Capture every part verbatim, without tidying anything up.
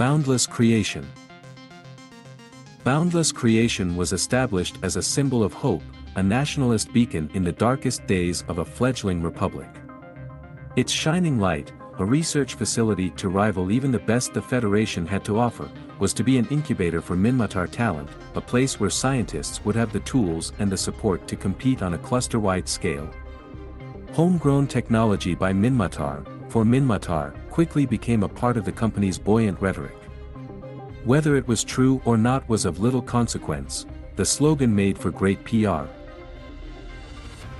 Boundless Creation. Boundless Creation was established as a symbol of hope, a nationalist beacon in the darkest days of a fledgling republic. Its shining light, a research facility to rival even the best the Federation had to offer, was to be an incubator for Minmatar talent, a place where scientists would have the tools and the support to compete on a cluster-wide scale. Homegrown technology by Minmatar, for Minmatar, quickly became a part of the company's buoyant rhetoric. Whether it was true or not was of little consequence, the slogan made for great P R.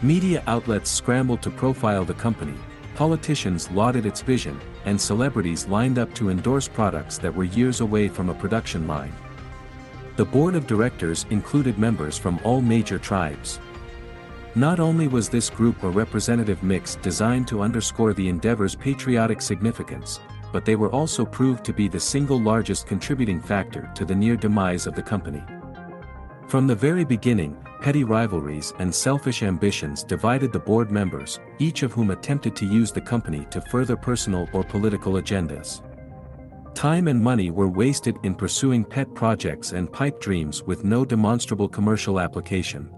Media outlets scrambled to profile the company, politicians lauded its vision, and celebrities lined up to endorse products that were years away from a production line. The board of directors included members from all major tribes. Not only was this group a representative mix designed to underscore the endeavor's patriotic significance, but they were also proved to be the single largest contributing factor to the near demise of the company. From the very beginning, petty rivalries and selfish ambitions divided the board members, each of whom attempted to use the company to further personal or political agendas. Time and money were wasted in pursuing pet projects and pipe dreams with no demonstrable commercial application.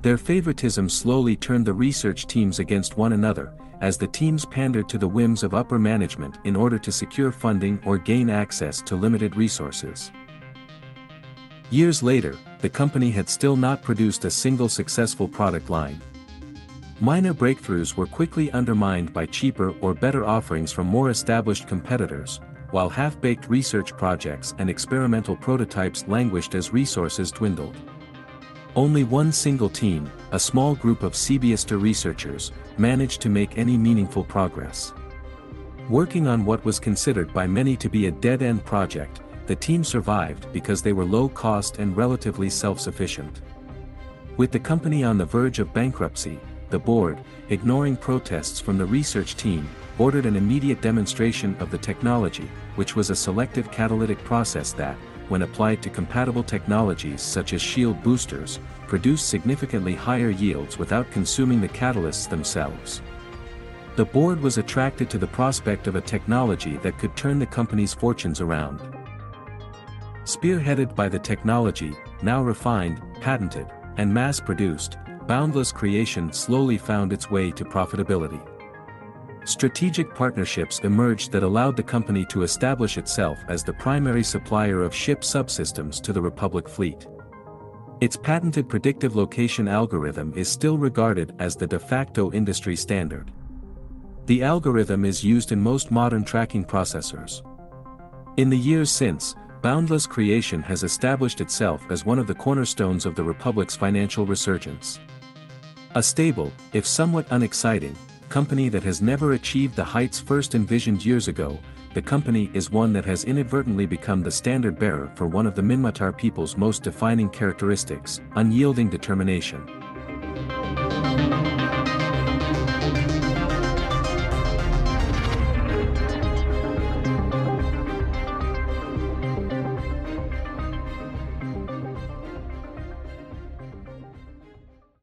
Their favoritism slowly turned the research teams against one another, as the teams pandered to the whims of upper management in order to secure funding or gain access to limited resources. Years later, the company had still not produced a single successful product line. Minor breakthroughs were quickly undermined by cheaper or better offerings from more established competitors, while half-baked research projects and experimental prototypes languished as resources dwindled. Only one single team, a small group of C B S A researchers, managed to make any meaningful progress. Working on what was considered by many to be a dead-end project, the team survived because they were low-cost and relatively self-sufficient. With the company on the verge of bankruptcy, the board, ignoring protests from the research team, ordered an immediate demonstration of the technology, which was a selective catalytic process that, when applied to compatible technologies such as shield boosters, produce significantly higher yields without consuming the catalysts themselves. The board was attracted to the prospect of a technology that could turn the company's fortunes around. Spearheaded by the technology, now refined, patented, and mass-produced, Boundless Creation slowly found its way to profitability. Strategic partnerships emerged that allowed the company to establish itself as the primary supplier of ship subsystems to the Republic fleet. Its patented predictive location algorithm is still regarded as the de facto industry standard. The algorithm is used in most modern tracking processors. In the years since, Boundless Creation has established itself as one of the cornerstones of the Republic's financial resurgence. A stable, if somewhat unexciting, company that has never achieved the heights first envisioned years ago, the company is one that has inadvertently become the standard bearer for one of the Minmatar people's most defining characteristics, unyielding determination.